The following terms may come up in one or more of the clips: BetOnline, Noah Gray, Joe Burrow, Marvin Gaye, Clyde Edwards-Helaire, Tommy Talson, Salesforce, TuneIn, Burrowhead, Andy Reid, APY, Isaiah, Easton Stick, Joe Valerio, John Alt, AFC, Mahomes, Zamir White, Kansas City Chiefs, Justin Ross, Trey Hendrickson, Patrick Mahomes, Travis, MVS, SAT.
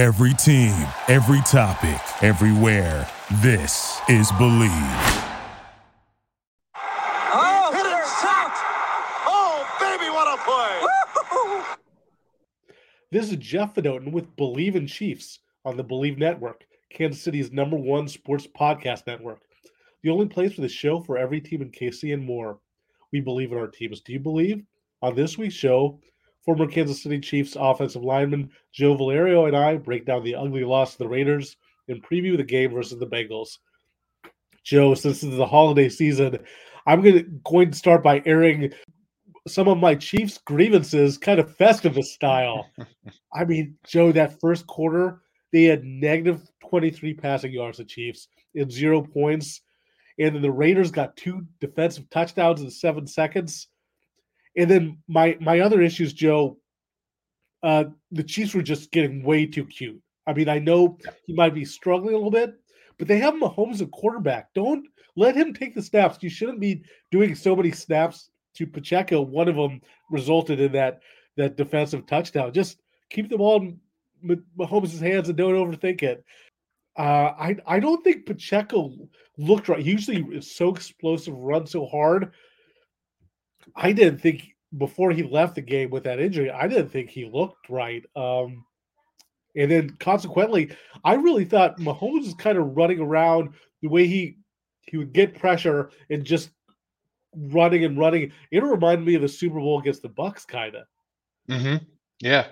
Every team, every topic, everywhere. This is Believe. Oh, hit it! Shot! Oh, baby, what a play! Woo-hoo-hoo. This is Jeff Fedotin with Believe in Chiefs on the Believe Network, Kansas City's #1 sports podcast network. The only place for the show for every team in KC and more. We believe in our teams. Do you believe? On this week's show, former Kansas City Chiefs offensive lineman Joe Valerio and I break down the ugly loss to the Raiders and preview the game versus the Bengals. Joe, since this is the holiday season, I'm going to start by airing some of my Chiefs grievances, kind of Festivus style. I mean, Joe, that first quarter, they had negative 23 passing yards, the Chiefs, and 0 points. And then the Raiders got 2 defensive touchdowns in 7 seconds. And then my other issues, Joe, the Chiefs were just getting way too cute. I mean, I know he might be struggling a little bit, but they have Mahomes at quarterback. Don't let him take the snaps. You shouldn't be doing so many snaps to Pacheco. One of them resulted in that defensive touchdown. Just keep the ball in Mahomes' hands and don't overthink it. I don't think Pacheco looked right. He usually is so explosive, runs so hard. I didn't think before he left the game with that injury, I didn't think he looked right. And then consequently, I really thought Mahomes was kind of running around the way he would get pressure and just running and running. It reminded me of the Super Bowl against the Bucs, kind of. Mm-hmm. Yeah.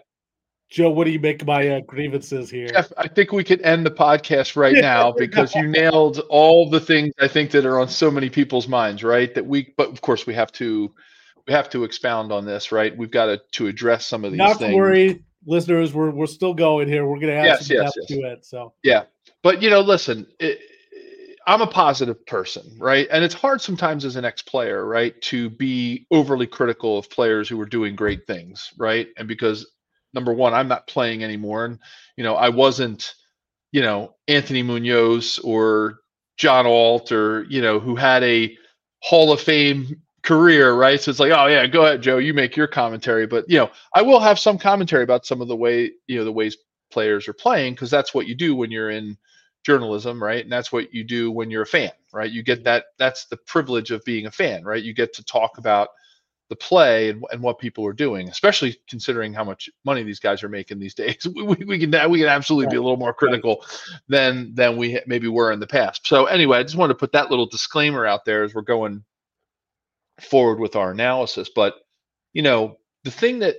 Joe, what do you make of my grievances here? Jeff, I think we could end the podcast right now because you nailed all the things I think that are on so many people's minds, right? But of course, we have to expound on this, right? We've got to address some of these things. Not to worry, listeners, we're still going here. We're going to add some depth to it. So yeah, but listen, I'm a positive person, right? And it's hard sometimes as an ex-player, right, to be overly critical of players who are doing great things, right? And because number one, I'm not playing anymore. And, I wasn't, Anthony Munoz or John Alt or, who had a Hall of Fame career, right? So it's like, oh, yeah, go ahead, Joe, you make your commentary. But, I will have some commentary about some of the way, the ways players are playing, because that's what you do when you're in journalism, right? And that's what you do when you're a fan, right? You get that's the privilege of being a fan, right? You get to talk about the play and what people are doing, especially considering how much money these guys are making these days. We can absolutely be a little more critical than we maybe were in the past. So anyway, I just wanted to put that little disclaimer out there as we're going forward with our analysis. But the thing that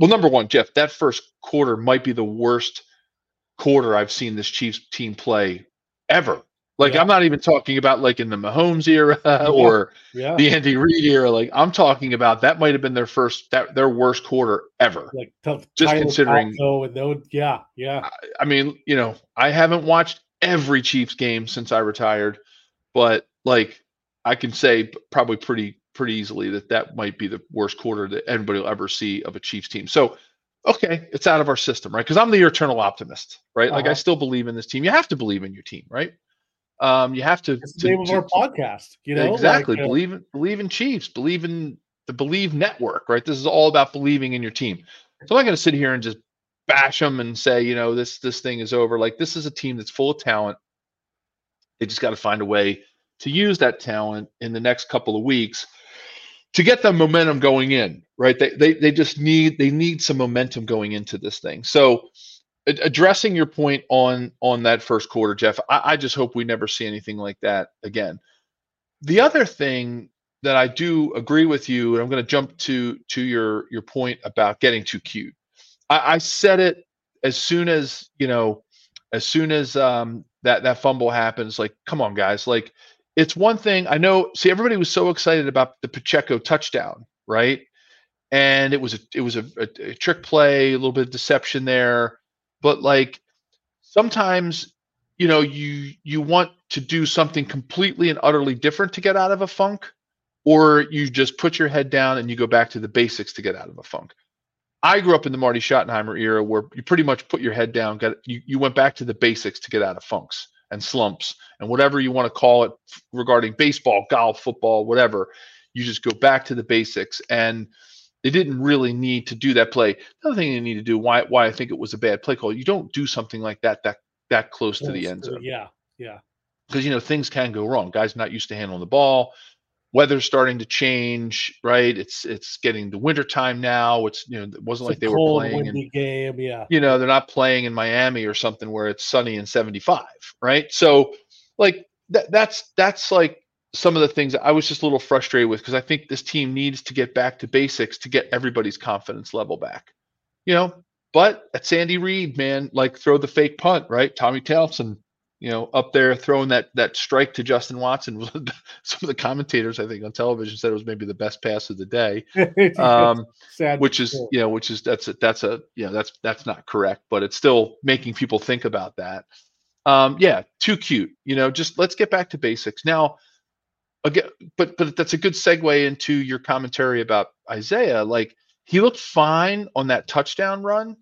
well, number one, Jeff, that first quarter might be the worst quarter I've seen this Chiefs team play ever. Like, yeah. I'm not even talking about like in the Mahomes era or the Andy Reid era. Like, I'm talking about that might have been their worst quarter ever. Like, tough, just considering. I mean, I haven't watched every Chiefs game since I retired, but like I can say probably pretty easily that might be the worst quarter that anybody will ever see of a Chiefs team. So, okay, it's out of our system, right? Because I'm the eternal optimist, right? Uh-huh. Like, I still believe in this team. You have to believe in your team, right? You have to. It's the name of our podcast, exactly. Like, believe in Chiefs. Believe in the Believe Network, right? This is all about believing in your team. So I'm not going to sit here and just bash them and say, this thing is over. Like, this is a team that's full of talent. They just got to find a way to use that talent in the next couple of weeks to get the momentum going in, right? They just need some momentum going into this thing. So, addressing your point on that first quarter, Jeff, I just hope we never see anything like that again. The other thing that I do agree with you, and I'm going to jump to your point about getting too cute. I said it as soon as that fumble happens, like, come on, guys. Like, it's one thing I know. See, everybody was so excited about the Pacheco touchdown, right? And it was a trick play, a little bit of deception there. But like, sometimes, you want to do something completely and utterly different to get out of a funk, or you just put your head down and you go back to the basics to get out of a funk. I grew up in the Marty Schottenheimer era where you pretty much put your head down, you went back to the basics to get out of funks and slumps and whatever you want to call it regarding baseball, golf, football, whatever. You just go back to the basics. And They didn't really need to do that play. Another thing they need to do, why I think it was a bad play call, you don't do something like that close to the end zone. Yeah. Because, things can go wrong. Guys not used to handling the ball. Weather's starting to change, right? It's getting the winter time now. It's it wasn't like they were playing in game, yeah. They're not playing in Miami or something where it's sunny and 75, right? So, like that's like some of the things I was just a little frustrated with, because I think this team needs to get back to basics to get everybody's confidence level back, But that's Andy Reid, man. Like throw the fake punt, right? Tommy Talson. Up there throwing that strike to Justin Watson. Some of the commentators, I think, on television said it was maybe the best pass of the day, that's not correct, but it's still making people think about that. Too cute. Just let's get back to basics now. Again, but that's a good segue into your commentary about Isaiah. Like he looked fine on that touchdown run.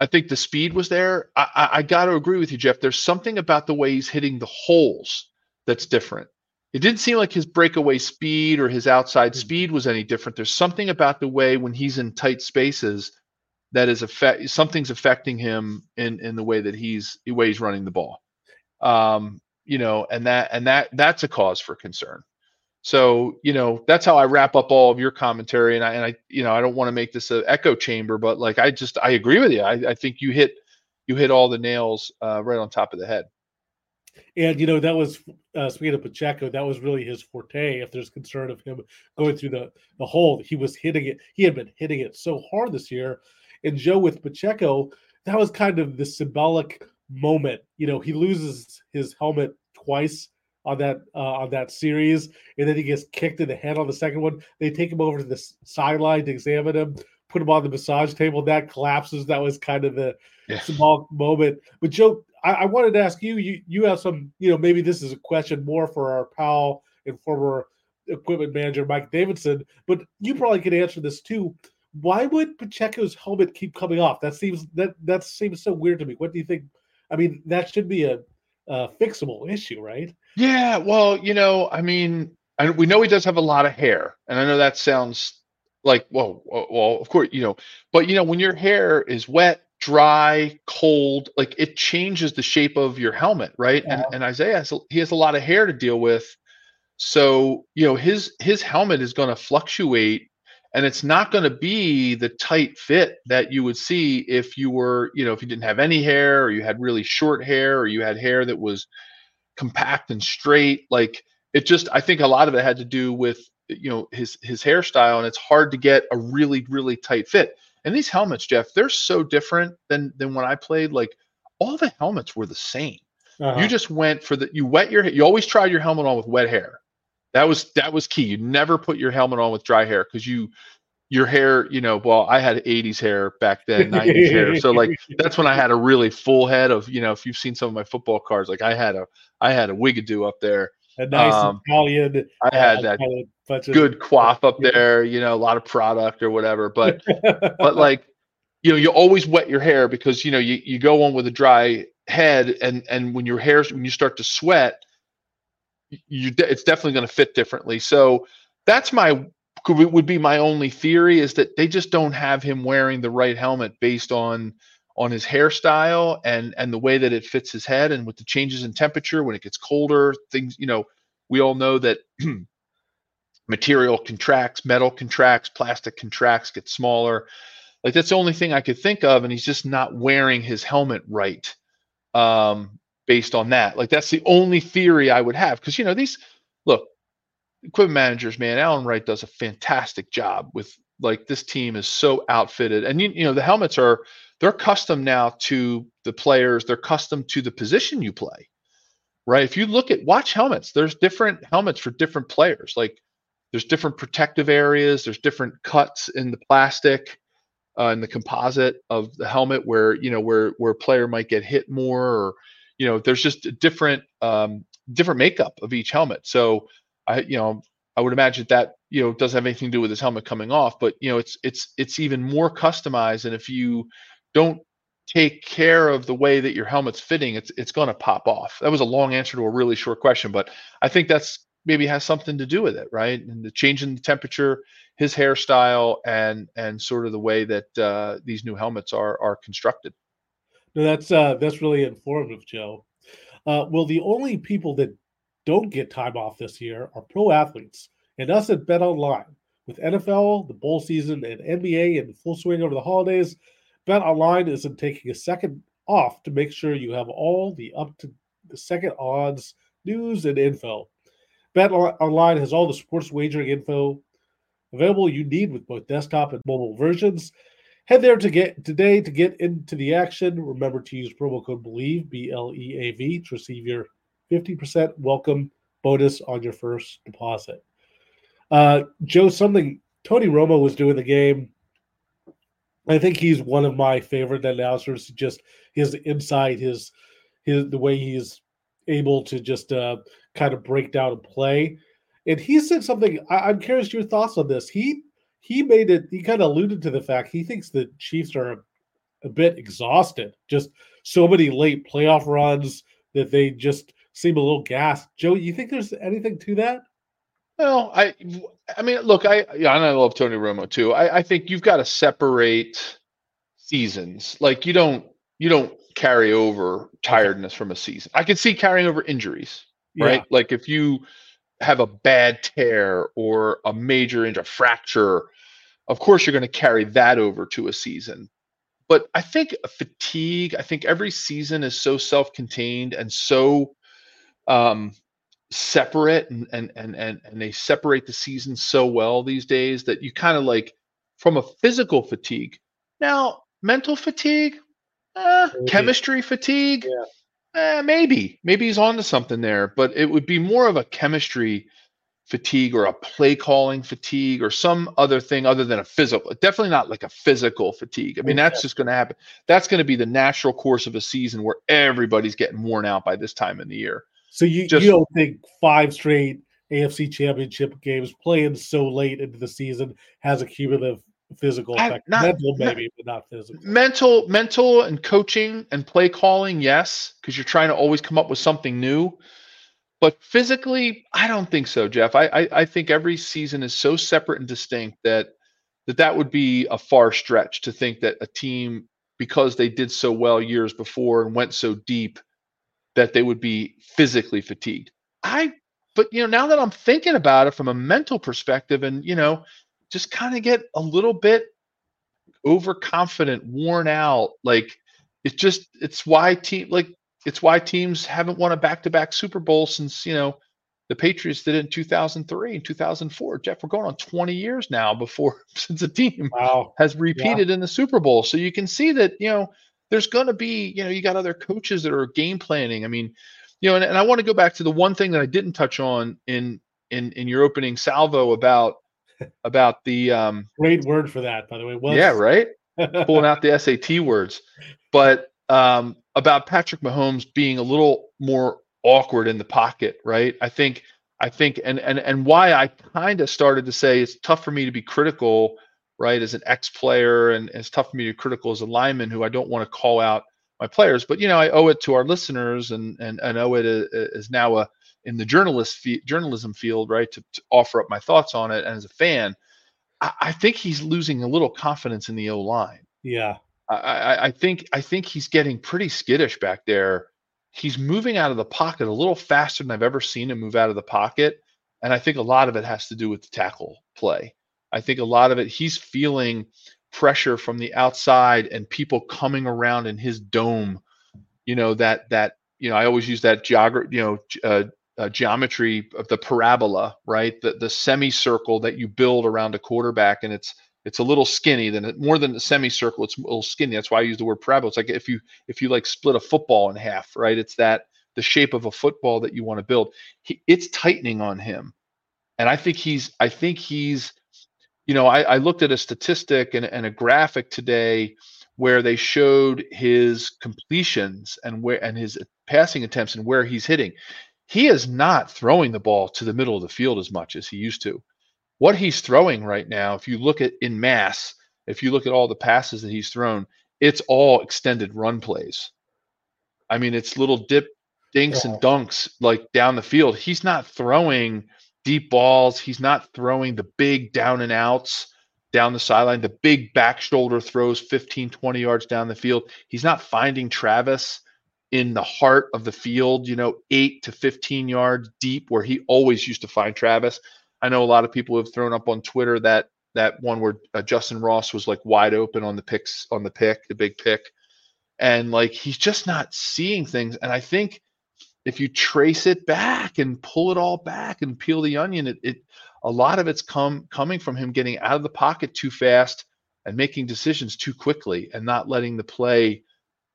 I think the speed was there. I got to agree with you, Jeff. There's something about the way he's hitting the holes that's different. It didn't seem like his breakaway speed or his outside speed was any different. There's something about the way when he's in tight spaces that is something's affecting him in the way that he's running the ball. And that's a cause for concern. So, that's how I wrap up all of your commentary. And I don't want to make this an echo chamber, but like, I agree with you. I think you hit all the nails right on top of the head. And, that was, speaking of Pacheco, that was really his forte. If there's concern of him going through the hole, he was hitting it. He had been hitting it so hard this year. And Joe, with Pacheco, that was kind of the symbolic moment. He loses his helmet twice on that series, and then he gets kicked in the head on the second one. They take him over to the sideline to examine him, put him on the massage table. That collapses. That was kind of the small moment. But Joe, I wanted to ask you have some, maybe this is a question more for our pal and former equipment manager Mike Davidson, but you probably could answer this too. Why would Pacheco's helmet keep coming off? That seems so weird to me. What do you think? I mean, that should be a fixable issue, right? Yeah, well, we know he does have a lot of hair, and I know that sounds like, well, of course, but when your hair is wet, dry, cold, like it changes the shape of your helmet, right? Yeah. And Isaiah he has a lot of hair to deal with, so his helmet is going to fluctuate, and it's not going to be the tight fit that you would see if you were, if you didn't have any hair, or you had really short hair, or you had hair that was compact and straight. Like it just, I think a lot of it had to do with, his hairstyle, and it's hard to get a really, really tight fit. And these helmets, Jeff, they're so different than when I played. Like all the helmets were the same. Uh-huh. You just went for you always tried your helmet on with wet hair. That was key. You never put your helmet on with dry hair, because your hair, well, I had 80s hair back then, 90s hair. So like that's when I had a really full head of, if you've seen some of my football cards, like I had a wiggadoo up there. A nice Italian. I had that kind of good quaff up there, a lot of product or whatever. But but like, you always wet your hair, because you go on with a dry head, and when you start to sweat, it's definitely going to fit differently. So that's would be my only theory, is that they just don't have him wearing the right helmet based on his hairstyle and the way that it fits his head, and with the changes in temperature when it gets colder, things. We all know that material contracts, metal contracts, plastic contracts, gets smaller. Like that's the only thing I could think of, and he's just not wearing his helmet right. Based on that, like that's the only theory I would have, because equipment managers, man, Allen Wright does a fantastic job with, like, this team is so outfitted, and the helmets they're custom now to the players, they're custom to the position you play, right? If you watch helmets, there's different helmets for different players. Like there's different protective areas, there's different cuts in the plastic. In the composite of the helmet, where a player might get hit more, or there's just a different makeup of each helmet. So I would imagine that doesn't have anything to do with his helmet coming off, but it's even more customized. And if you don't take care of the way that your helmet's fitting, it's going to pop off. That was a long answer to a really short question, but I think that's maybe has something to do with it, right? And the change in the temperature, his hairstyle, and sort of the way that these new helmets are constructed. No, that's really informative, Joe. Well, the only people that don't get time off this year are pro athletes and us at BetOnline. With NFL, the bowl season, and NBA in full swing over the holidays, BetOnline isn't taking a second off to make sure you have all the up-to-the-second odds, news, and info. BetOnline has all the sports wagering info available you need with both desktop and mobile versions. Head there today to get into the action. Remember to use promo code BELIEVE, B-L-E-A-V, to receive your 50% welcome bonus on your first deposit. Joe, something Tony Romo was doing the game. I think he's one of my favorite announcers. Just his insight, his the way he's able to just kind of break down a play. And he said something. I'm curious your thoughts on this. He made it. He kind of alluded to the fact he thinks the Chiefs are a bit exhausted. Just so many late playoff runs that they just seem a little gassed. Joe, you think there's anything to that? Well, I mean, look, I love Tony Romo too. I think you've got to separate seasons. Like you don't carry over tiredness from a season. I can see carrying over injuries, right? Yeah. Like if you have a bad tear or a major injury, fracture, of course you're going to carry that over to a season. But I think fatigue. I think every season is so self-contained and so separate and they separate the season so well these days that you kind of like from a physical fatigue. Now, mental fatigue, chemistry fatigue, yeah. Maybe he's onto something there, but it would be more of a chemistry fatigue or a play calling fatigue or some other thing other than a physical, definitely not like a physical fatigue. I mean, that's just going to happen. That's going to be the natural course of a season where everybody's getting worn out by this time in the year. So you don't think 5 straight AFC Championship games playing so late into the season has a cumulative physical effect? Mental maybe, but not physical. Mental and coaching and play calling, yes, because you're trying to always come up with something new. But physically, I don't think so, Jeff. I think every season is so separate and distinct that would be a far stretch to think that a team, because they did so well years before and went so deep, that they would be physically fatigued. Now that I'm thinking about it from a mental perspective and, just kind of get a little bit overconfident, worn out. Like it's why teams haven't won a back-to-back Super Bowl since, the Patriots did it in 2003 and 2004. Jeff, we're going on 20 years now since a team has repeated in the Super Bowl. So you can see that, there's going to be, you got other coaches that are game planning. I mean, and I want to go back to the one thing that I didn't touch on in your opening salvo about the great word for that, by the way. Was. Yeah, right. Pulling out the SAT words, but about Patrick Mahomes being a little more awkward in the pocket, right? I think, and why I kind of started to say it's tough for me to be critical. Right, as an ex-player, and it's tough for me to be critical as a lineman who I don't want to call out my players, but I owe it to our listeners and owe it as now in the journalism field, right, to offer up my thoughts on it. And as a fan, I think he's losing a little confidence in the O line. Yeah, I think he's getting pretty skittish back there. He's moving out of the pocket a little faster than I've ever seen him move out of the pocket, and I think a lot of it has to do with the tackle play. I think a lot of it, he's feeling pressure from the outside and people coming around in his dome. I always use that geometry of the parabola, right? The semicircle that you build around a quarterback, and it's a little skinny more than a semicircle. It's a little skinny. That's why I use the word parabola. It's like if you like split a football in half, right? It's that the shape of a football that you want to build. It's tightening on him, and I think he's. I looked at a statistic and a graphic today where they showed his completions and his passing attempts and where he's hitting. He is not throwing the ball to the middle of the field as much as he used to. What he's throwing right now, if you look at in mass, if you look at all the passes that he's thrown, it's all extended run plays. I mean, it's little dip dinks and dunks like down the field. He's not throwing deep balls. He's not throwing the big down and outs down the sideline, the big back shoulder throws 15, 20 yards down the field. He's not finding Travis in the heart of the field, 8 to 15 yards deep where he always used to find Travis. I know a lot of people have thrown up on Twitter that one where Justin Ross was like wide open on the big pick. And like, he's just not seeing things. And I think if you trace it back and pull it all back and peel the onion, a lot of it's coming from him getting out of the pocket too fast and making decisions too quickly and not letting the play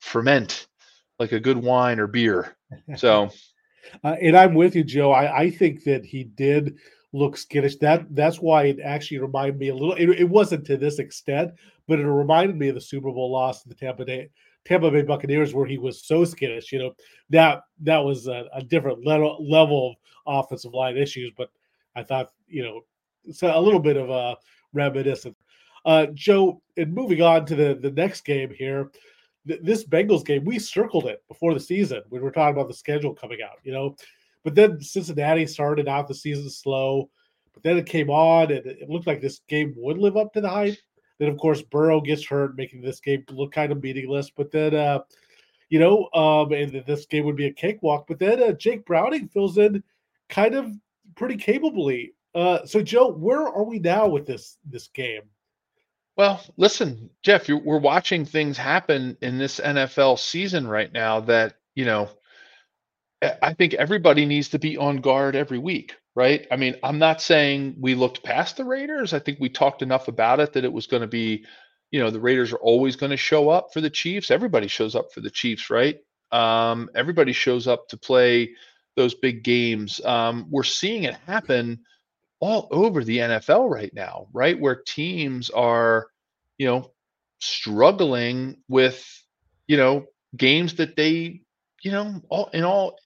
ferment like a good wine or beer. So, and I'm with you, Joe. I think that he did look skittish. That's why it actually reminded me a little. It wasn't to this extent, but it reminded me of the Super Bowl loss to the Tampa Bay Buccaneers, where he was so skittish. That was a different level of offensive line issues, but I thought, so a little bit of a reminiscent. Joe, and moving on to the next game here, this Bengals game, we circled it before the season. We were talking about the schedule coming out, But then Cincinnati started out the season slow, but then it came on, and it looked like this game would live up to the hype. Then, of course, Burrow gets hurt, making this game look kind of meaningless. But then, and this game would be a cakewalk. But then Jake Browning fills in kind of pretty capably. So, Joe, where are we now with this game? Well, listen, Jeff, we're watching things happen in this NFL season right now that, I think everybody needs to be on guard every week, right? I mean, I'm not saying we looked past the Raiders. I think we talked enough about it that it was going to be, the Raiders are always going to show up for the Chiefs. Everybody shows up for the Chiefs, right? Everybody shows up to play those big games. We're seeing it happen all over the NFL right now, right? Where teams are, struggling with, games that they, in all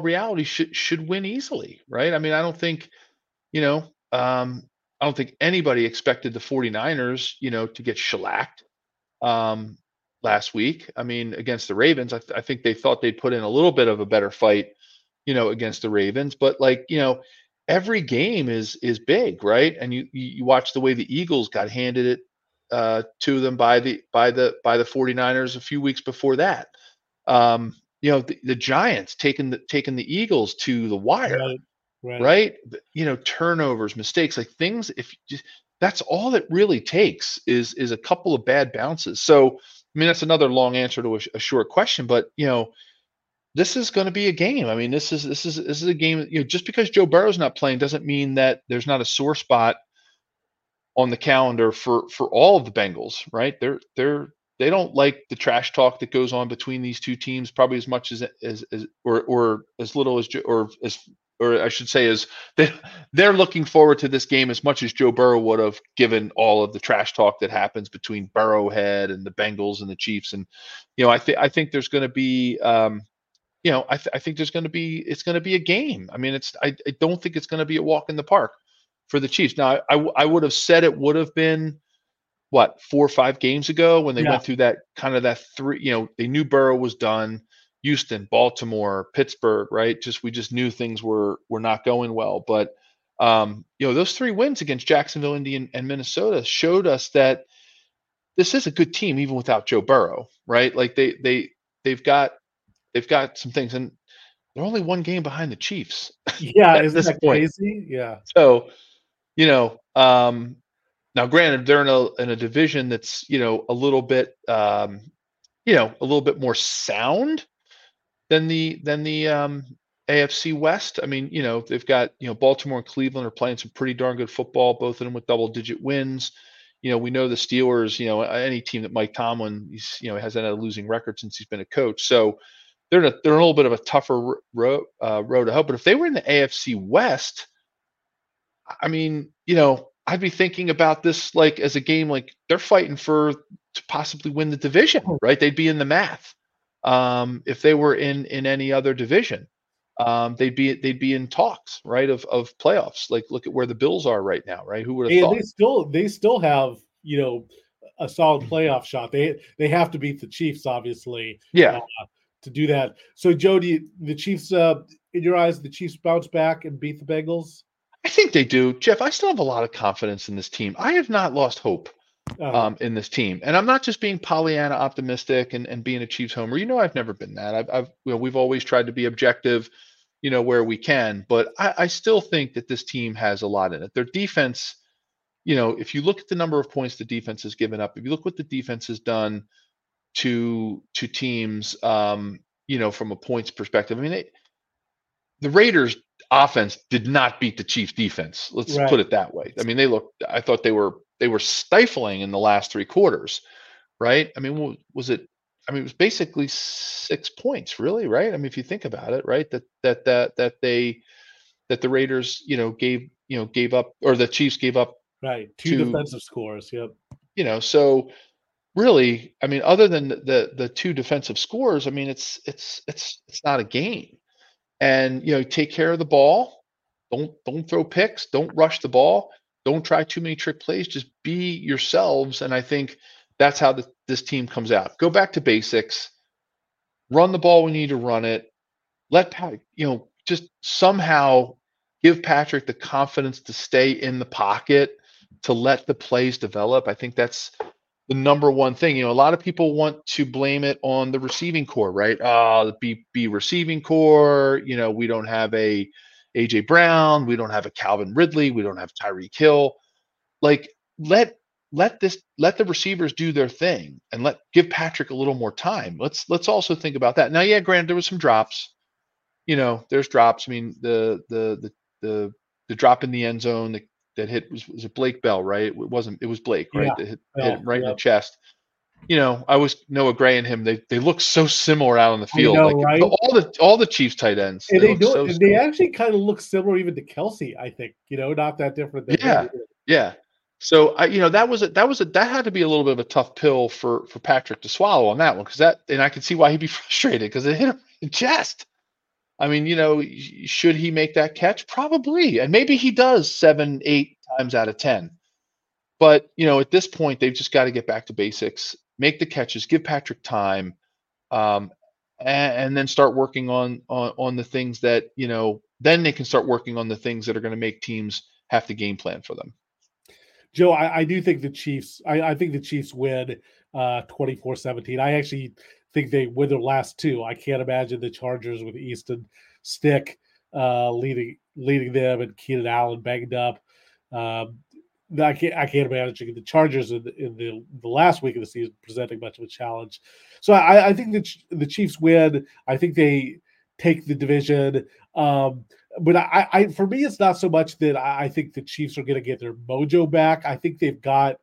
reality should win easily, right? I mean, I don't think, I don't think anybody expected the 49ers, to get shellacked last week. I mean, against the Ravens, I think they thought they'd put in a little bit of a better fight, against the Ravens, but like, every game is big, right? And you watch the way the Eagles got handed it to them by the 49ers a few weeks before that. The Giants taking the Eagles to the wire, right? Turnovers, mistakes, like things. That's all it really takes is a couple of bad bounces. So, I mean, that's another long answer to a short question, but this is going to be a game. I mean, this is a game. Just because Joe Burrow's not playing doesn't mean that there's not a sore spot on the calendar for all of the Bengals, right? They don't like the trash talk that goes on between these two teams, probably as much as they're looking forward to this game as much as Joe Burrow would have, given all of the trash talk that happens between Burrowhead and the Bengals and the Chiefs. And, I think there's going to be, I think there's going to be, it's going to be a game. I mean, I don't think it's going to be a walk in the park for the Chiefs. Now I would have said it would have been, what, 4 or 5 games ago when they went through that kind of that three, they knew Burrow was done. Houston, Baltimore, Pittsburgh, right? We just knew things were not going well. But those 3 wins against Jacksonville, Indy, and Minnesota showed us that this is a good team even without Joe Burrow, right? Like they've got some things, and they're only 1 game behind the Chiefs. Yeah, isn't that crazy? Yeah. So, now, granted, they're in a division that's a little bit more sound than the AFC West. I mean, they've got Baltimore and Cleveland are playing some pretty darn good football, both of them with double-digit wins. We know the Steelers. Any team that Mike Tomlin hasn't had a losing record since he's been a coach, so they're a little bit of a tougher road to hoe. But if they were in the AFC West, I mean, I'd be thinking about this like as a game, like they're fighting to possibly win the division, right? They'd be in the math. If they were in any other division, they'd be in talks, right? Of playoffs. Like, look at where the Bills are right now, right? Who would have thought? They still have, a solid playoff shot. They have to beat the Chiefs, obviously. Yeah. to do that. So, Joe, do you, the Chiefs, in your eyes, the Chiefs bounce back and beat the Bengals? I think they do. Jeff, I still have a lot of confidence in this team. I have not lost hope in this team. And I'm not just being Pollyanna optimistic and being a Chiefs homer. You know, I've never been that. I've you know, we've always tried to be objective, you know, where we can. But I still think that this team has a lot in it. Their defense, you know, if you look at the number of points the defense has given up, if you look what the defense has done to teams, you know, from a points perspective, I mean, the Raiders offense did not beat the Chiefs defense. Let's put it that way. I mean, they looked, I thought they were stifling in the last three quarters, right? I mean, was it, I mean, it was basically 6 points really, right? I mean, if you think about it, right, that the Raiders, you know, gave up, or the Chiefs gave up. Right. Two defensive scores. Yep. You know, so really, I mean, other than the two defensive scores, I mean, it's not a game. And, you know, take care of the ball. Don't throw picks. Don't rush the ball. Don't try too many trick plays. Just be yourselves. And I think that's how this team comes out. Go back to basics. Run the ball when you need to run it. Let Patrick, you know, just somehow give Patrick the confidence to stay in the pocket, to let the plays develop. I think that's the number one thing. You know, a lot of people want to blame it on the receiving core, right? The receiving core, you know, we don't have a A.J. Brown, we don't have a Calvin Ridley, we don't have Tyreek Hill. Like, let the receivers do their thing and give Patrick a little more time. Let's also think about that. Now, yeah, granted, there was some drops. You know, there's drops. I mean, the drop in the end zone, that hit was a Blake Bell, right? It was Blake, right? Yeah, hit him right in the chest. You know, I was Noah Gray and him. They look so similar out on the field. Know, like, right? All the Chiefs tight ends. And they actually kind of look similar even to Kelsey, I think, you know, not that different. Yeah. So that had to be a little bit of a tough pill for Patrick to swallow on that one. And I could see why he'd be frustrated, because it hit him in the chest. I mean, you know, should he make that catch? Probably. And maybe he does 7-8 times out of 10. But, you know, at this point, they've just got to get back to basics, make the catches, give Patrick time, and then start working on the things that, you know, then they can start working on the things that are going to make teams have to game plan for them. Joe, I do think the Chiefs, I think the Chiefs win 24-17. I actually think they win their last two. I can't imagine the Chargers with Easton Stick leading them and Keenan Allen banged up. I can't imagine the Chargers in the last week of the season presenting much of a challenge. So I think the Chiefs win. I think they take the division. But I for me, it's not so much that I think the Chiefs are going to get their mojo back. I think they've got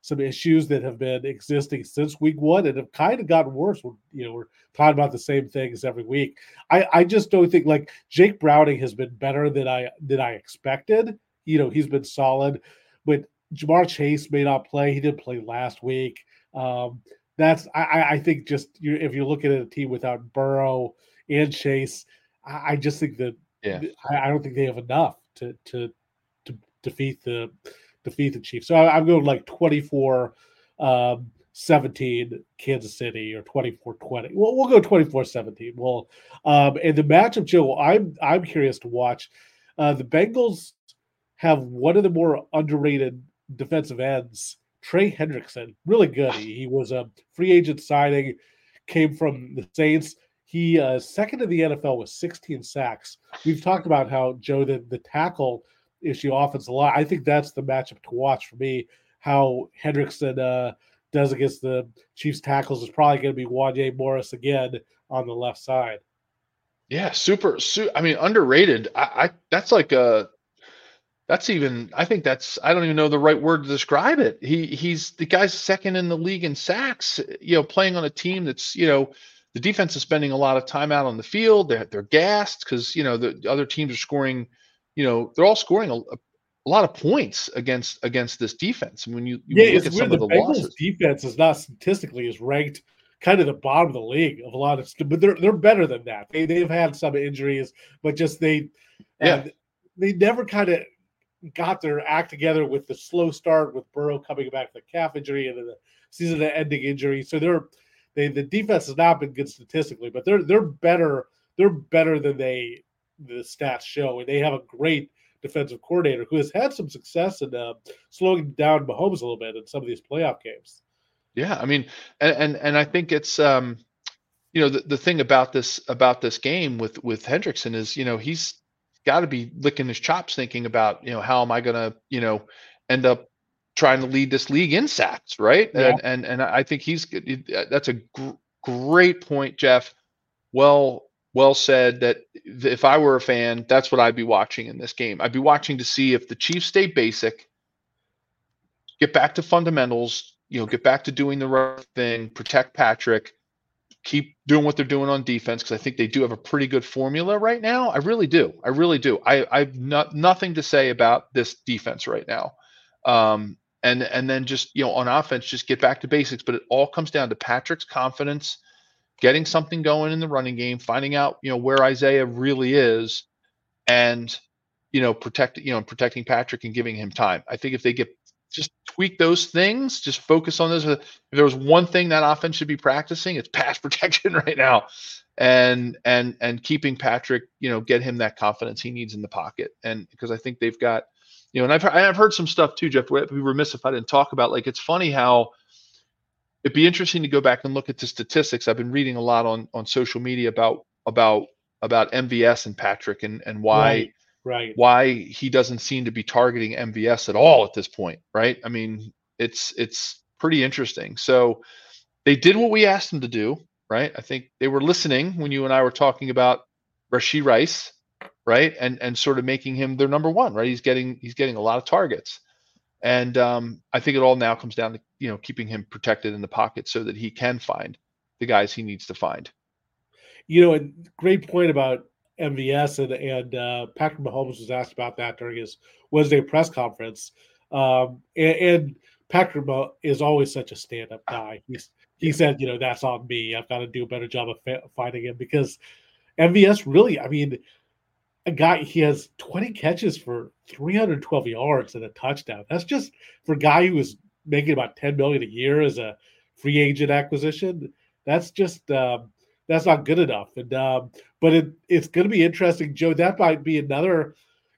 some issues that have been existing since week one and have kind of gotten worse. You know, we're talking about the same things every week. I just don't think, like, Jake Browning has been better than I expected. You know, he's been solid. But Jamar Chase may not play. He didn't play last week. I think just if you're looking at a team without Burrow and Chase, I just think that I don't think they have enough to defeat the Chiefs. So I'm going like 24-17 Kansas City, or 24-20. Well, we'll go 24-17. Well, and the matchup, Joe, I'm curious to watch. The Bengals have one of the more underrated defensive ends, Trey Hendrickson. Really good. He was a free agent signing, came from the Saints. He second in the NFL with 16 sacks. We've talked about how, Joe, the tackle issue offense a lot. I think that's the matchup to watch for me. How Hendrickson does against the Chiefs tackles is probably going to be Wanye Morris again on the left side. Yeah, I mean, underrated. That's like a... I don't even know the right word to describe it. He's the guy's second in the league in sacks, you know, playing on a team that's, you know, the defense is spending a lot of time out on the field. They're gassed because, you know, the other teams are scoring, you know, they're all scoring a lot of points against this defense. And when you look at some of the Bengals losses, defense is not statistically is ranked kind of the bottom of the league of a lot of, but they're better than that. They've had some injuries, but just they never kind of got their act together with the slow start with Burrow coming back with the calf injury and then the season-ending injury. So they're the defense has not been good statistically, but they're better. They're better than the stats show, and they have a great defensive coordinator who has had some success in slowing down Mahomes a little bit in some of these playoff games. Yeah, I mean, and I think it's you know, the thing about this game with Hendrickson is, you know, he's got to be licking his chops thinking about, you know, how am I going to, you know, end up trying to lead this league in sacks, right? Yeah. And I think that's a great point, Jeff. Well said. That if I were a fan, that's what I'd be watching in this game. I'd be watching to see if the Chiefs stay basic, get back to fundamentals, you know, get back to doing the right thing, protect Patrick, keep doing what they're doing on defense, because I think they do have a pretty good formula right now. I really do. I've nothing to say about this defense right now. And then just, you know, on offense, just get back to basics. But it all comes down to Patrick's confidence, getting something going in the running game, finding out, you know, where Isaiah really is, and, you know, protecting Patrick and giving him time. I think if they just tweak those things, just focus on those. If there was one thing that offense should be practicing, it's pass protection right now, and keeping Patrick, you know, get him that confidence he needs in the pocket. And because I think they've got, you know, and I've heard some stuff too, Jeff, I'd be remiss if I didn't talk about, like, it's funny how it'd be interesting to go back and look at the statistics. I've been reading a lot on social media about MVS and Patrick and why, right, why he doesn't seem to be targeting MVS at all at this point, right? I mean, it's pretty interesting. So they did what we asked them to do, right? I think they were listening when you and I were talking about Rashee Rice, right? And sort of making him their number one, right? He's getting a lot of targets. And I think it all now comes down to, you know, keeping him protected in the pocket so that he can find the guys he needs to find. You know, a great point about MVS, and Patrick Mahomes was asked about that during his Wednesday press conference. And Patrick is always such a stand-up guy. He said, you know, that's on me. I've got to do a better job of finding him, because MVS really, I mean, a guy, he has 20 catches for 312 yards and a touchdown. That's just for a guy who was making about $10 million a year as a free agent acquisition. That's just that's not good enough. And but it's going to be interesting, Joe. That might be another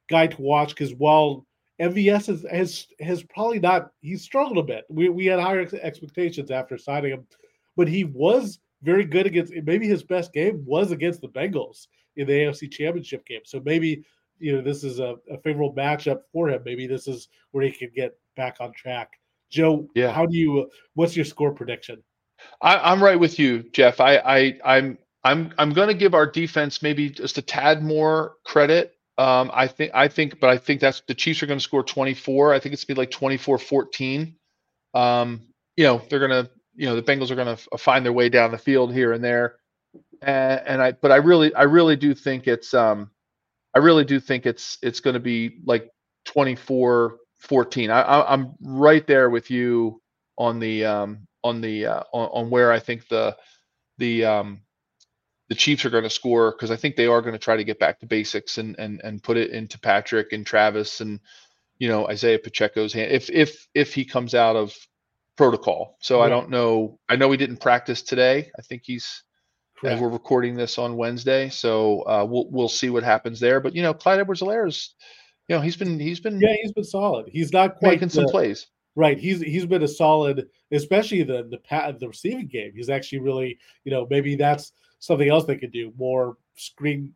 guy to watch, because while MVS has probably not, he struggled a bit. We had higher expectations after signing him, but he was very good against. Maybe his best game was against the Bengals in the AFC Championship game. So maybe, you know, this is a favorable matchup for him. Maybe this is where he can get back on track. Joe, yeah. What's your score prediction? I'm right with you, Jeff. I'm going to give our defense maybe just a tad more credit. I think that's, the Chiefs are going to score 24. I think it's going to be like 24-14. You know, they're going to, you know, the Bengals are going to find their way down the field here and there. I really do think it's going to be like 24-14. I'm right there with you on where I think the Chiefs are going to score, because I think they are going to try to get back to basics and put it into Patrick and Travis and, you know, Isaiah Pacheco's hand if he comes out of protocol. So yeah. I don't know. I know he didn't practice today. I think he's. And we're recording this on Wednesday, so we'll see what happens there. But, you know, Clyde Edwards-Helaire is, you know, he's been solid. He's not quite making some plays, right? He's been a solid, especially the receiving game. He's actually really, you know, maybe that's something else they could do, more screen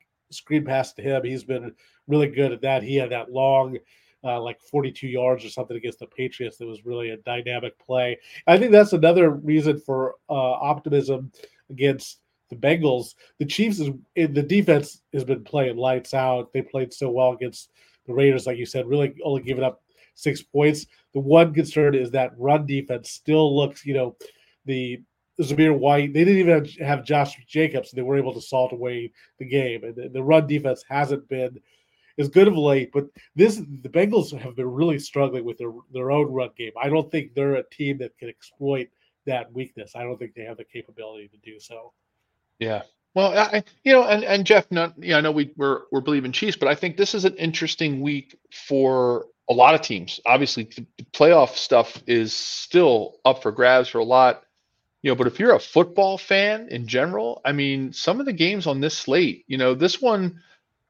pass to him. He's been really good at that. He had that long, like 42 yards or something against the Patriots. That was really a dynamic play. I think that's another reason for optimism against the Bengals. The Chiefs, the defense has been playing lights out. They played so well against the Raiders, like you said, really only giving up 6 points. The one concern is that run defense still looks, you know, the Zamir White, they didn't even have Josh Jacobs, and they were able to salt away the game. And the run defense hasn't been as good of late, but the Bengals have been really struggling with their own run game. I don't think they're a team that can exploit that weakness. I don't think they have the capability to do so. Yeah. Well, and Jeff, I know we're believing Chiefs, but I think this is an interesting week for a lot of teams. Obviously, the playoff stuff is still up for grabs for a lot. but if you're a football fan in general, I mean, some of the games on this slate, this one,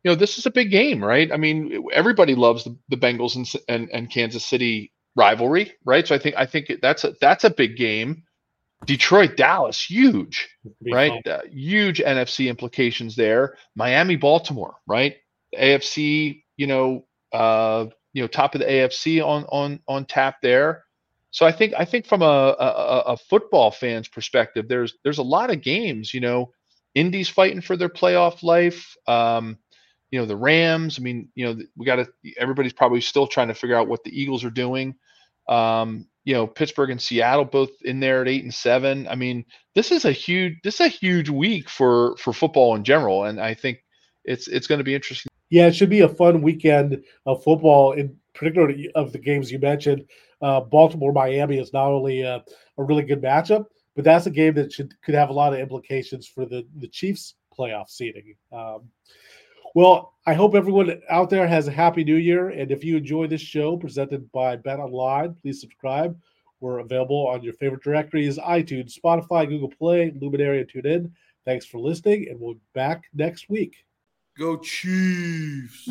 this is a big game, right? I mean, everybody loves the Bengals and Kansas City rivalry, right? So I think that's a big game. Detroit, Dallas, huge, right? Huge NFC implications there. Miami, Baltimore, right? AFC, top of the AFC on tap there. So I think from a football fan's perspective, there's a lot of games. Indy's fighting for their playoff life. The Rams. I mean, everybody's probably still trying to figure out what the Eagles are doing. Pittsburgh and Seattle both in there at 8 and 7. I mean, this is a huge week for football in general, and I think it's going to be interesting. Yeah, it should be a fun weekend of football, in particular of the games you mentioned. Baltimore-Miami is not only a really good matchup, but that's a game that could have a lot of implications for the Chiefs' playoff seeding. Well, I hope everyone out there has a happy new year. And if you enjoy this show presented by BetOnline, please subscribe. We're available on your favorite directories, iTunes, Spotify, Google Play, Luminary, and TuneIn. Thanks for listening, and we'll be back next week. Go Chiefs!